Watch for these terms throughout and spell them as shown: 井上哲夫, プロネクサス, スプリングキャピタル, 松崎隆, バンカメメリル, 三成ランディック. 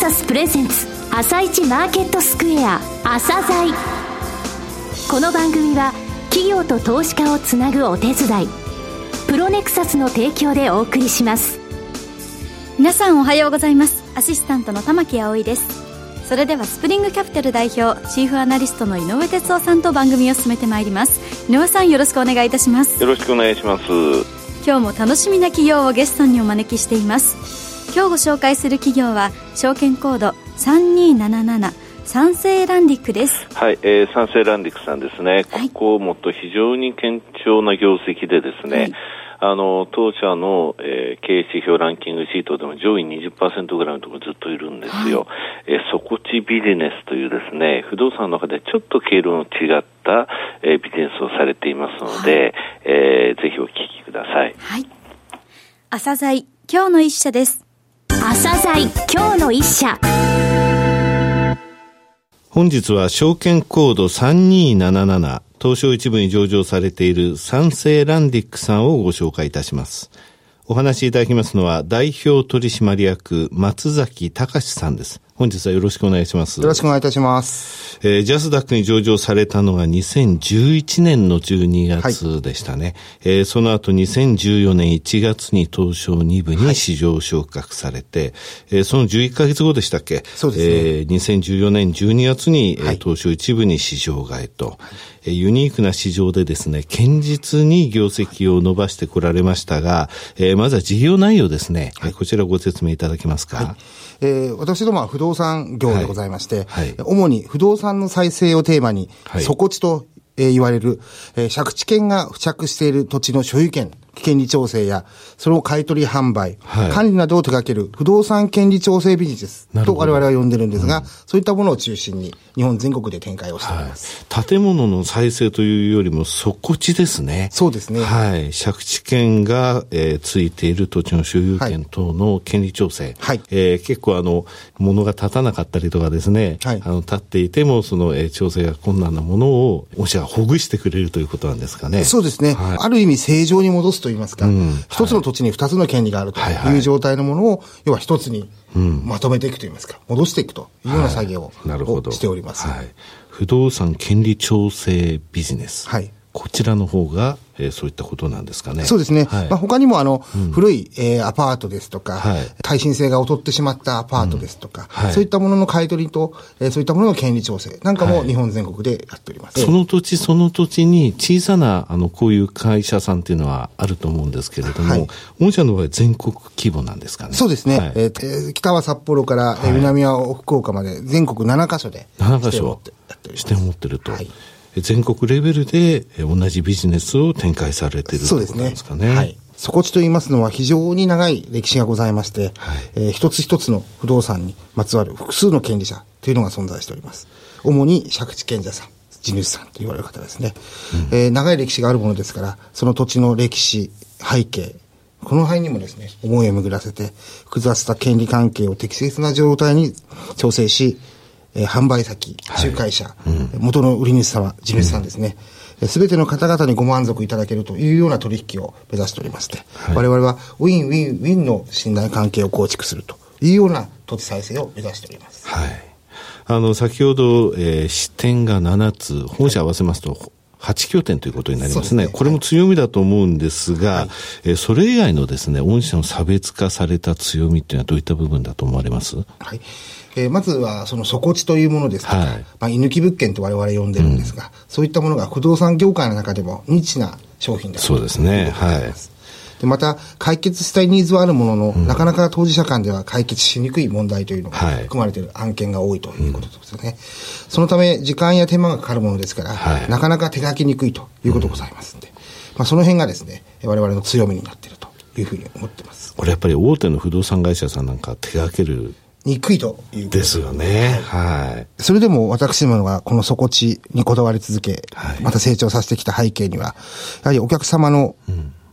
クサスプレゼンツ朝一マーケットスクエア朝鮮。この番組は企業と投資家をつなぐお手伝い、プロネクサスの提供でお送りします。皆さんおはようございます。アシスタントの玉木葵です。それではスプリングキャピタル代表チーフアナリストの井上哲夫さんと番組を進めてまいります。井上さん、よろしくお願いいたします。よろしくお願いします。今日も楽しみな企業をゲストにお招きしています。今日ご紹介する企業は証券コード3277三成ランディックです。はい、三成ランディックさんですね、はい、ここもっと非常に堅調な業績でですね、はい、当社の、経営指標ランキングシートでも上位 20% ぐらいのところずっといるんですよ、はい。底地ビジネスというですね、不動産の中でちょっと経路の違った、ビジネスをされていますので、はい、ぜひお聞きください。はい、朝鮮今日の一社です。朝鮮今日の一社。本日は証券コード3277東証一部に上場されている三成ランディックさんをご紹介いたします。お話しいただきますのは代表取締役松崎隆さんです。本日はよろしくお願いします。よろしくお願いいたします。ジャスダックに上場されたのが2011年の12月でしたね、はい。その後2014年1月に東証2部に市場昇格されて、はい、その11ヶ月後でしたっけ。そうですね。2014年12月に、はい、東証1部に市場外と、はい、ユニークな市場でですね、堅実に業績を伸ばしてこられましたが、まずは事業内容ですね、はい、こちらご説明いただけますか。はい、私どもは不動産業でございまして、はいはい、主に不動産の再生をテーマに、はい、底地と言われる、借地権が付着している土地の所有権、権利調整やそれを買い取り販売、はい、管理などを手掛ける不動産権利調整ビジネスと我々は呼んでるんですが、うん、そういったものを中心に日本全国で展開をしております、はい。建物の再生というよりも底地ですね。そうですね。はい、借地権が、ついている土地の所有権等の権利調整、はい、結構物が立たなかったりとかですね、はい、立っていてもその、調整が困難なものを御社がほぐしてくれるということなんですかね。そうですね、はい、ある意味正常に戻すと言いますか、うん、一つの土地に二つの権利があるという状態のものを、はいはい、要は一つにまとめていくと言いますか、戻していくというような作業を、はい、しております、はい。不動産権利調整ビジネス、はい、こちらの方がそういったことなんですかね。そうですね。はい、他にも古い、アパートですとか、はい、耐震性が劣ってしまったアパートですとか、うん、はい、そういったものの買い取りと、そういったものの権利調整なんかも日本全国でやっております。はい、その土地その土地に小さなこういう会社さんっていうのはあると思うんですけれども、はい、御社の場合全国規模なんですかね。そうですね。はい、北は札幌から、はい、南は福岡まで全国7カ所で支店を持ってやっております。支店を持ってると。はい、全国レベルで同じビジネスを展開されているということなんですかね。そうですね。はい。底地といいますのは非常に長い歴史がございまして、はい、一つ一つの不動産にまつわる複数の権利者というのが存在しております。主に借地権者さん、地主さんと言われる方ですね、うん。長い歴史があるものですから、その土地の歴史、背景、この範囲にもですね、思いを巡らせて、複雑な権利関係を適切な状態に調整し、販売先、仲介者、はい、うん、元の売り主様、地主さんですね、すべての方々にご満足いただけるというような取引を目指しておりまして、はい、我々はウィンウィンウィンの信頼関係を構築するというような土地再生を目指しております。はい、先ほど、支店が7つ、本社合わせますと、はい、8拠点ということになりますね。これも強みだと思うんですが、はい、それ以外のですね、御社の差別化された強みというのはどういった部分だと思われます？はい、まずはその底地というものですとか、はい、居抜き物件と我々呼んでるんですが、うん、そういったものが不動産業界の中でもニッチな商品だと。そうですね。はい。でまた解決したいニーズはあるものの、うん、なかなか当事者間では解決しにくい問題というのが含まれている案件が多いということですよね、うん、そのため時間や手間がかかるものですから、はい、なかなか手がけにくいということがございますので、うん、その辺がですね、我々の強みになっているというふうに思っています。これやっぱり大手の不動産会社さんなんか手がけるにくいということですよね。はい。それでも私どもがこの底地にこだわり続け、はい、また成長させてきた背景にはやはりお客様の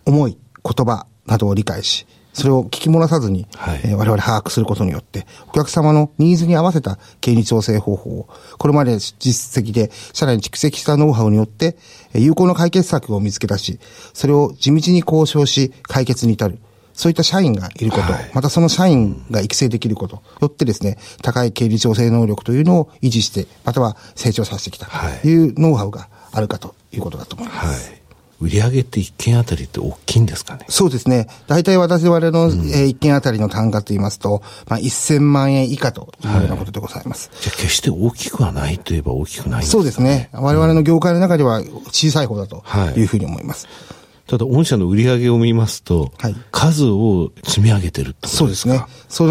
思い、うん、言葉などを理解し、それを聞き漏らさずに、はい、我々把握することによってお客様のニーズに合わせた権利調整方法をこれまで実績で社内に蓄積したノウハウによって有効な解決策を見つけ出し、それを地道に交渉し解決に至る、そういった社員がいること、はい、またその社員が育成できることよってですね、高い経理調整能力というのを維持して、または成長させてきたというノウハウがあるかということだと思います。はい、売上って1件あたりって大きいんですかね。そうですね。大体私々の1件あたりの単価と言いますと、1000万円以下というようなことでございます。はい、じゃあ決して大きくはないといえば大きくないんですかね。そうですね。我々の業界の中では小さい方だというふうに思います。はい、ただ御社の売り上げを見ますと、はい、数を積み上げてるってことですか。そうですね。そう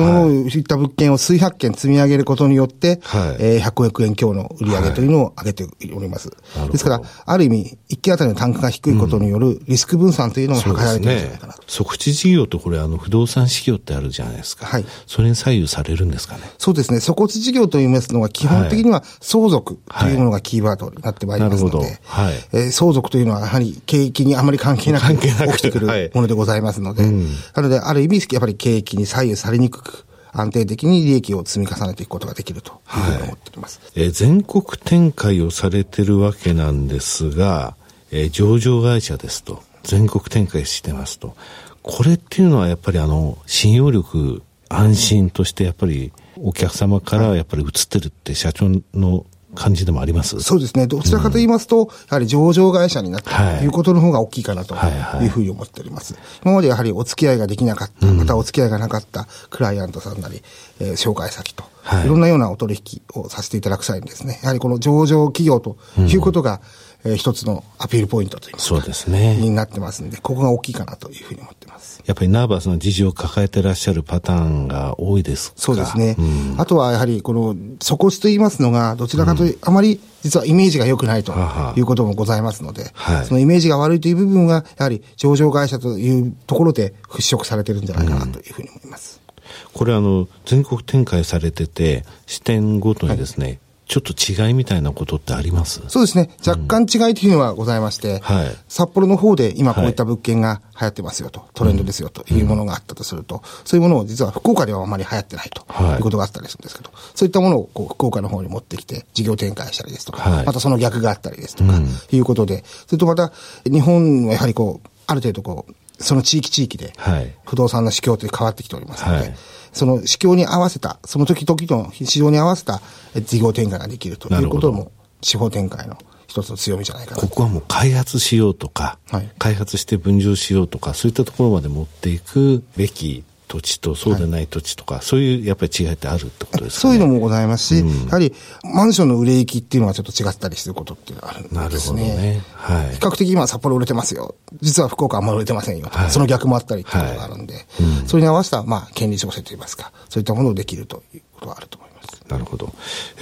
いった物件を数百件積み上げることによって、はい、100億円強の売り上げというのを上げております。はい、ですから、ある意味、一件あたりの単価が低いことによるリスク分散というのも図られてるんじゃないかなと。即地事業とこれ、不動産事業ってあるじゃないですか。はい。それに左右されるんですかね。そうですね。即地事業といいますのは、基本的には相続というものがキーワードになってまいりますので、はい、なるほど。はい。相続というのは、やはり景気にあまり関係なく起きてくるものでございますので、はい、うん、なのである意味やっぱり景気に左右されにくく安定的に利益を積み重ねていくことができるというふうに思っております。はい、全国展開をされてるわけなんですが、上場会社ですと全国展開してますと、これっていうのはやっぱり信用力安心としてやっぱりお客様からやっぱり移ってるって社長の感じでもあります。そうですね。どちらかと言いますと、うん、やはり上場会社になったということの方が大きいかなというふうに思っております。はいはいはい、今までやはりお付き合いができなかった、またお付き合いがなかったクライアントさんなり、紹介先と、はい、いろんなようなお取引をさせていただく際にですね、やはりこの上場企業ということが、一つのアピールポイントといいますか、そうですね、になってますんで、ここが大きいかなというふうに思ってます。やっぱりナーバスな事情を抱えてらっしゃるパターンが多いですか。そうですね。うん、あとはやはりこの底地といいますのがどちらかという、あまり実はイメージが良くないということもございますので、はい、そのイメージが悪いという部分がやはり上場会社というところで払拭されてるんじゃないかなというふうに思います。これ全国展開されてて支店ごとにですね、はい、ちょっと違いみたいなことってあります？そうですね。若干違いというのはございまして、うん、はい、札幌の方で今こういった物件が流行ってますよと、トレンドですよというものがあったとすると、うん、そういうものを実は福岡ではあまり流行ってないということがあったりするんですけど、はい、そういったものをこう福岡の方に持ってきて事業展開したりですとか、はい、またその逆があったりですとか、いうことで、それとまた日本はやはりこう、ある程度こう、その地域で不動産の市況という変わってきておりますので、はい、その市況に合わせた、その時々の市場に合わせた事業展開ができるということも地方展開の一つの強みじゃないかなと。ここはもう開発しようとか、はい、開発して分譲しようとか、そういったところまで持っていくべき土地とそうでない土地とか、はい、そういうやっぱり違いってあるってことですかね。そういうのもございますし、うん、やはりマンションの売れ行きっていうのはちょっと違ったりすることっていうのはあるんですね。なるほどね。はい。比較的今札幌売れてますよ。実は福岡あんまり売れてませんよとか、はい、その逆もあったりっていうことがあるんで、はい、うん、それに合わせた権利調整といいますか、そういったものをできるということはあると思います。なるほど。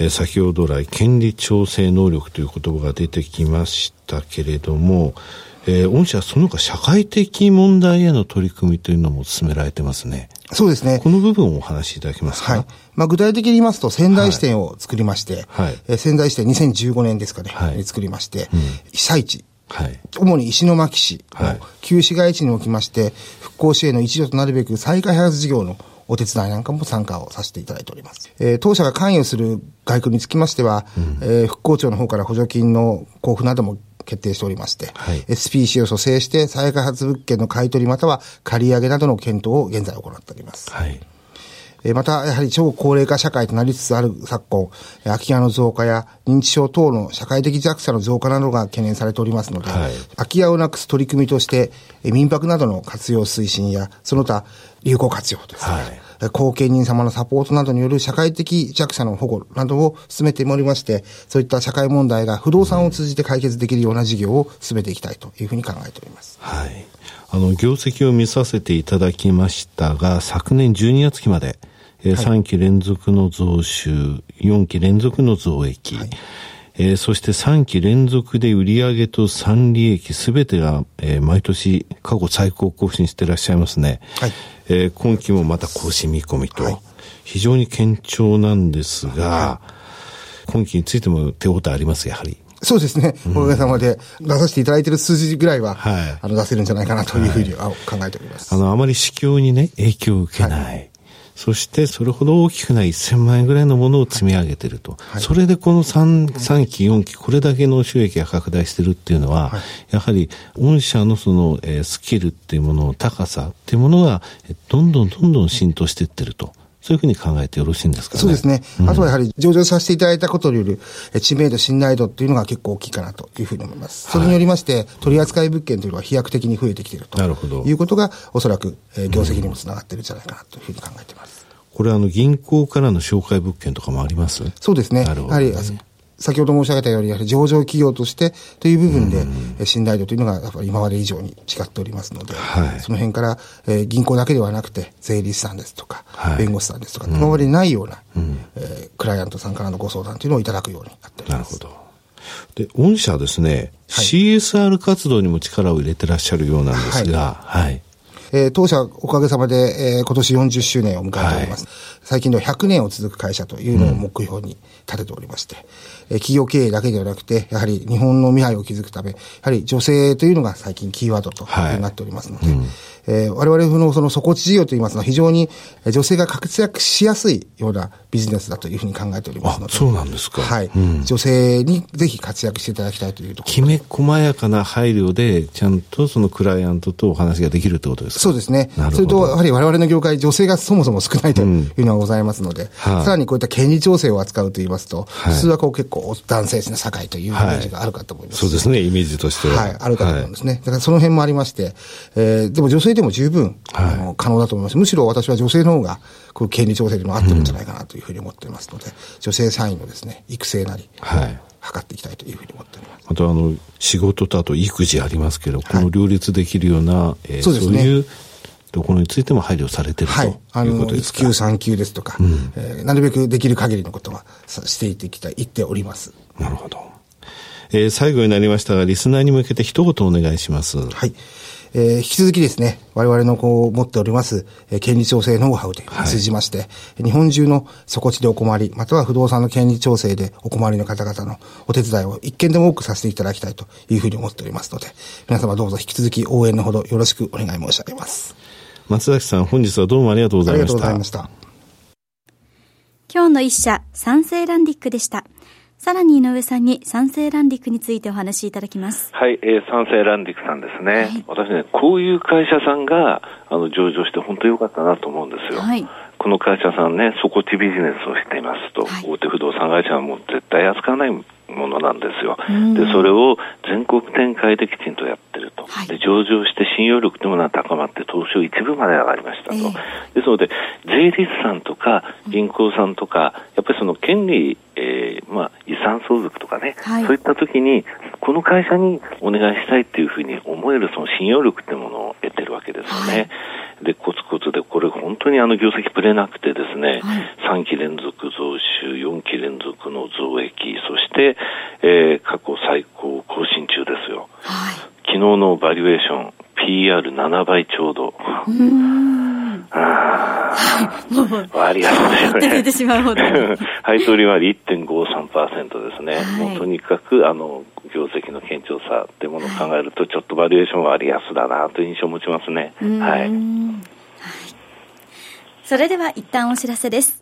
先ほど来権利調整能力という言葉が出てきましたけれども。御社はその他社会的問題への取り組みというのも進められてますね。そうですね。この部分をお話しいただけますか。はい。具体的に言いますと、仙台支店を作りまして、はい、仙台支店2015年ですかね、はい、作りまして、うん、被災地、はい、主に石巻市の旧市街地におきまして、復興支援の一助となるべく再開発事業のお手伝いなんかも参加をさせていただいております。当社が関与する外区につきましては、うん、復興庁の方から補助金の交付なども決定しておりまして、はい、SPC を蘇生して再開発物件の買い取りまたは借り上げなどの検討を現在行っております。はい、またやはり超高齢化社会となりつつある昨今、空き家の増加や認知症等の社会的弱者の増加などが懸念されておりますので、はい、空き家をなくす取り組みとして民泊などの活用推進やその他有効活用ですね、はい、後見人様のサポートなどによる社会的弱者の保護などを進めておりまして、そういった社会問題が不動産を通じて解決できるような事業を進めていきたいというふうに考えております。はい、業績を見させていただきましたが、昨年12月期まで、3期連続の増収、4期連続の増益、はい、そして3期連続で売上と3利益すべてが、毎年過去最高更新していらっしゃいますね。はい、今期もまた更新見込みと、はい、非常に堅調なんですが、はい、今期についても手応えありますやはり。そうですね。おかげさまで出させていただいている数字ぐらいは、はい、出せるんじゃないかなというふうには考えております。あまり市況にね影響を受けない、はい、そしてそれほど大きくない1000万円ぐらいのものを積み上げていると、はい、それでこの 3期4期これだけの収益が拡大しているっていうのは、はい、やはり御社のそのスキルっていうものの高さっていうものがどんどん浸透していってると、そういうふうに考えてよろしいんですかね。そうですね。あとはやはり上場させていただいたことによる知名度、信頼度っていうのが結構大きいかなというふうに思います。それによりまして、はい、取扱い物件というのが飛躍的に増えてきているということが、おそらく業績にもつながっているんじゃないかなというふうに考えています。これ銀行からの紹介物件とかもあります？そうですね。なるほどね。やはり先ほど申し上げたように、やはり上場企業としてという部分で信頼度というのがやっぱり今まで以上に違っておりますので、はい、その辺から銀行だけではなくて税理士さんですとか、はい、弁護士さんですとか、今までにないようなクライアントさんからのご相談というのをいただくようになっております。なるほど。で御社はですね、はい、CSR 活動にも力を入れてらっしゃるようなんですが、はい、はい、当社おかげさまで、今年40周年を迎えております、はい、最近では100年を続く会社というのを目標に立てておりまして、企業経営だけではなくてやはり日本の未来を築くため、やはり女性というのが最近キーワードとなっておりますので、はい、我々のその底地事業といいますのは非常に女性が活躍しやすいようなビジネスだというふうに考えておりますので。あ、そうなんですか。はい、うん、女性にぜひ活躍していただきたいというところ。きめ細やかな配慮でちゃんとそのクライアントとお話ができるということですか。そうですね。それとやはり我々の業界、女性がそもそも少ないというのはございますので、うん、はあ、さらにこういった権利調整を扱うといいますと、はい、普通はこう結構男性の社会というイメージがあるかと思います、はい、そうですね、イメージとしては、はい、あるかと思うんですね、はい、だからその辺もありまして、でも女性でも十分、はい、可能だと思います。むしろ私は女性の方がこう権利調整にも合ってるんじゃないかなというふうに思っていますので、うん、女性社員のですね、育成なり、はい、測っていきたいというふうに思っております。また仕事とあと育児ありますけど、はい、この両立できるような、そうですね、そういうところについても配慮されている、はい、ということですか。1級3級ですとか、うん、なるべくできる限りのことはしていっていきたい、言っております。なるほど。最後になりましたが、リスナーに向けて一言お願いします。はい、引き続きですね、我々のこう持っております、権利調整ノウハウで通じまして、はい、日本中の底地でお困り、または不動産の権利調整でお困りの方々のお手伝いを一件でも多くさせていただきたいというふうに思っておりますので、皆様どうぞ引き続き応援のほどよろしくお願い申し上げます。松崎さん、本日はどうもありがとうございました。ありがとうございました。今日の一社、三成ランディックでした。さらに井上さんに三成ランディックについてお話しいただきます。はい、三成ランディックさんですね、はい、私ね、こういう会社さんが上場して本当に良かったなと思うんですよ、はい、この会社さんね、底地ビジネスをしていますと、はい、大手不動産会社はもう絶対扱わないものなんですよ。でそれを全国展開できちんとやってると、はい、で上場して信用力というものが高まって東証一部まで上がりましたと、ですので税理士さんとか銀行さんとか、やっぱりその権利、遺産相続とかね、はい、そういった時にこの会社にお願いしたいっていうふうに思えるその信用力っていうものを得てるわけですよね、はい、でコツコツで、これ本当に業績ぶれなくてですね、はい、3期連続増収、4期連続の増益、そして、過去最高更新中ですよ、はい、昨日のバリュエーション PR7 倍ちょうど、うーん、割安ですね。出てしまうほど配当利回り 1.53% ですね、はい、もうとにかく業績の堅調さってものを考えると、ちょっとバリエーションは割安だなという印象を持ちますね、はいはい、それでは一旦お知らせです。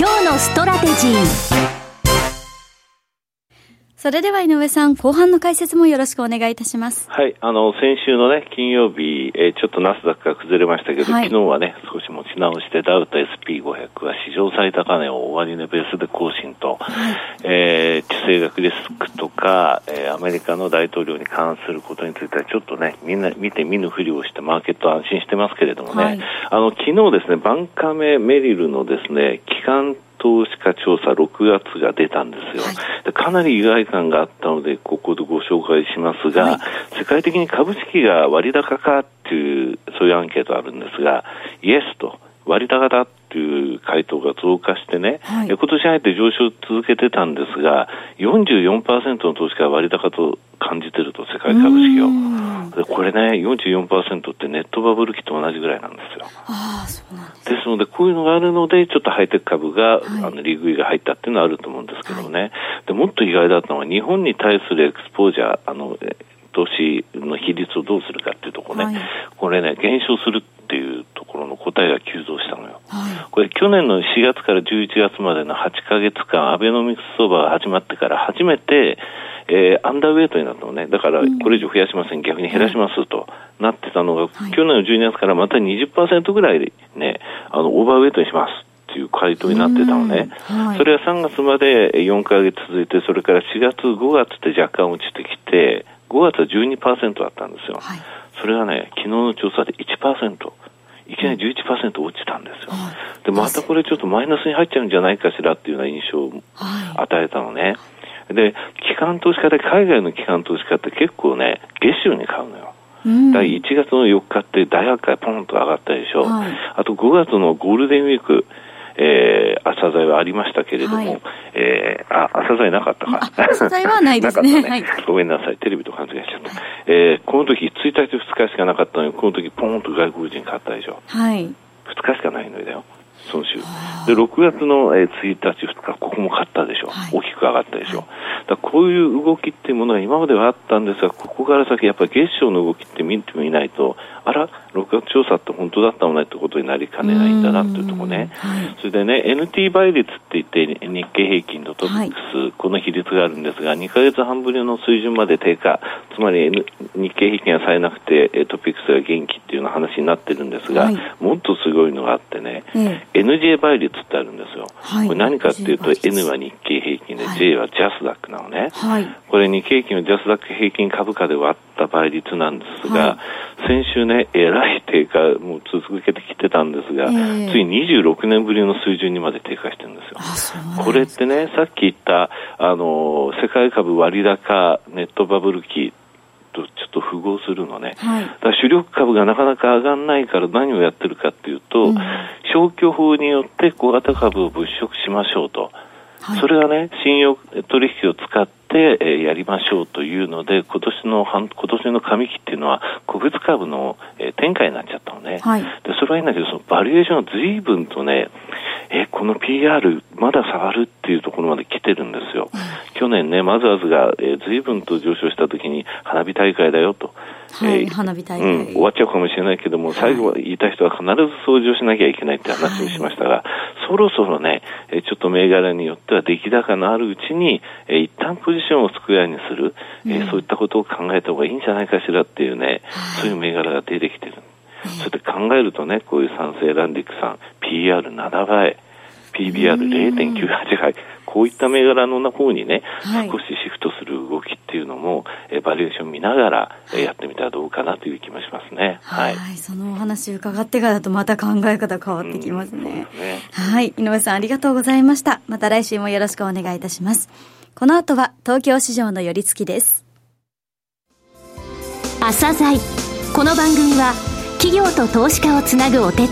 今日のストラテジー。それでは井上さん、後半の解説もよろしくお願いいたします。はい、先週のね、金曜日、ちょっとナスダックが崩れましたけど、はい、昨日はね、少し持ち直してダウと SP500 は史上最高値を終値ベースで更新と、はい、地政学リスクとか、アメリカの大統領に関することについてはちょっとね、みんな見て見ぬふりをしてマーケット安心してますけれどもね、はい、昨日ですね、バンカメメリルのですね、機関投資家調査6月が出たんですよ、はい、かなり意外感があったのでここでご紹介しますが、はい、世界的に株式が割高かっていうそういうアンケートあるんですが、イエスと割高だという回答が増加してね、はい、今年入って上昇続けてたんですが 44% の投資家は割高と感じてると、世界株式を。これね 44% ってネットバブル期と同じぐらいなんですよ。あ、そうなんです。ですのでこういうのがあるのでちょっとハイテク株が、はい、利食いが入ったっていうのはあると思うんですけどね、はい、でもっと意外だったのは日本に対するエクスポージャー投資の比率をどうするかっていうところね、はい、これね減少するっていうところの答えが急増したのよ、はい、これ去年の4月から11月までの8ヶ月間アベノミクス相場が始まってから初めて、アンダーウェイトになったのね。だからこれ以上増やしません、逆に減らしますとなってたのが、はい、去年の12月からまた 20% ぐらいでねオーバーウェイトにしますという回答になってたのね、はい、それは3月まで4ヶ月続いて、それから4月5月って若干落ちてきて5月は 12% だったんですよ、はい、それがね昨日の調査で 1%、 いきなり 11% 落ちたんですよ、はい、でまたこれちょっとマイナスに入っちゃうんじゃないかしらっていうような印象を与えたのね、はい、で機関投資家で海外の機関投資家って結構ね月収に買うのよ、うん、だから1月の4日って大発会ポンと上がったでしょ、はい、あと5月のゴールデンウィーク朝材はありましたけれども、はい、朝材なかったか、朝材はないですね、はい、ごめんなさいテレビと勘違いしちゃった、はい、この時1日と2日しかなかったのにこの時ポーンと外国人買ったでしょ、はい、2日しかないのだよその週で、6月の1日2日ここも買ったでしょ、はい、大きく上がったでしょ、はい、だこういう動きっていうものは今まではあったんですが、ここから先やっぱり月賞の動きって見てもいないと、あら6月調査って本当だったのねってことになりかねないんだなっていうところね、はい、それでね NT 倍率って言って日経平均のトピックス、はい、この比率があるんですが2ヶ月半ぶりの水準まで低下、つまり、日経平均はされなくてトピックスが元気っていうような話になってるんですが、はい、もっとすごいのがあってね、NJ 倍率ってあるんですよ、はい、これ何かっていうと N は日経平均で、はい、J はジャスダックなのね、はい、これ日経平均をジャスダック平均株価で割った倍率なんですが、はい、先週ねえらい低下もう続けてきてたんですが、つい26年ぶりの水準にまで低下してるんですよ。これってねさっき言った世界株割高ネットバブル期とちょっと符合するのね、はい、だから主力株がなかなか上がらないから何をやってるかっていうと、うん、消去法によって小型株を物色しましょうと、はい、それがね信用取引を使って、やりましょうというので今年の上期っていうのは個別株の、展開になっちゃったのね、はい、でそれはいいんだけどそのバリエーションが随分とねこの PR まだ下がるっていうところまで来てるんですよ、うん、去年ねマザーズが、随分と上昇した時に花火大会だよと、はい、花火大会、うん、終わっちゃうかもしれないけども、はい、最後言いた人は必ず掃除をしなきゃいけないって話にしましたが、はい、そろそろね、ちょっと銘柄によっては出来高のあるうちに、一旦ポジションをスクエアにする、うん、そういったことを考えた方がいいんじゃないかしらっていうね、はい、そういう銘柄が出てきてる。それで考えるとねこういう三成ランディックさん PR7 倍 PBR0.98 倍こういった銘柄の方にね、はい、少しシフトする動きっていうのもバリエーション見ながらやってみたらどうかなという気もしますね。はい、はい、そのお話伺ってからだとまた考え方変わってきますね、うん、そうですね。はい、井上さんありがとうございました。また来週もよろしくお願いいたします。この後は東京市場の寄り付きです。朝鮮この番組は企業と投資家をつなぐお手伝い、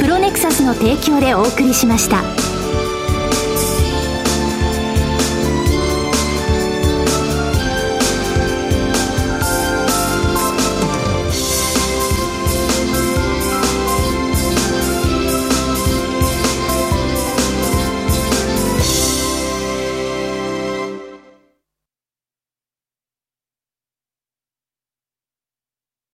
プロネクサスの提供でお送りしました。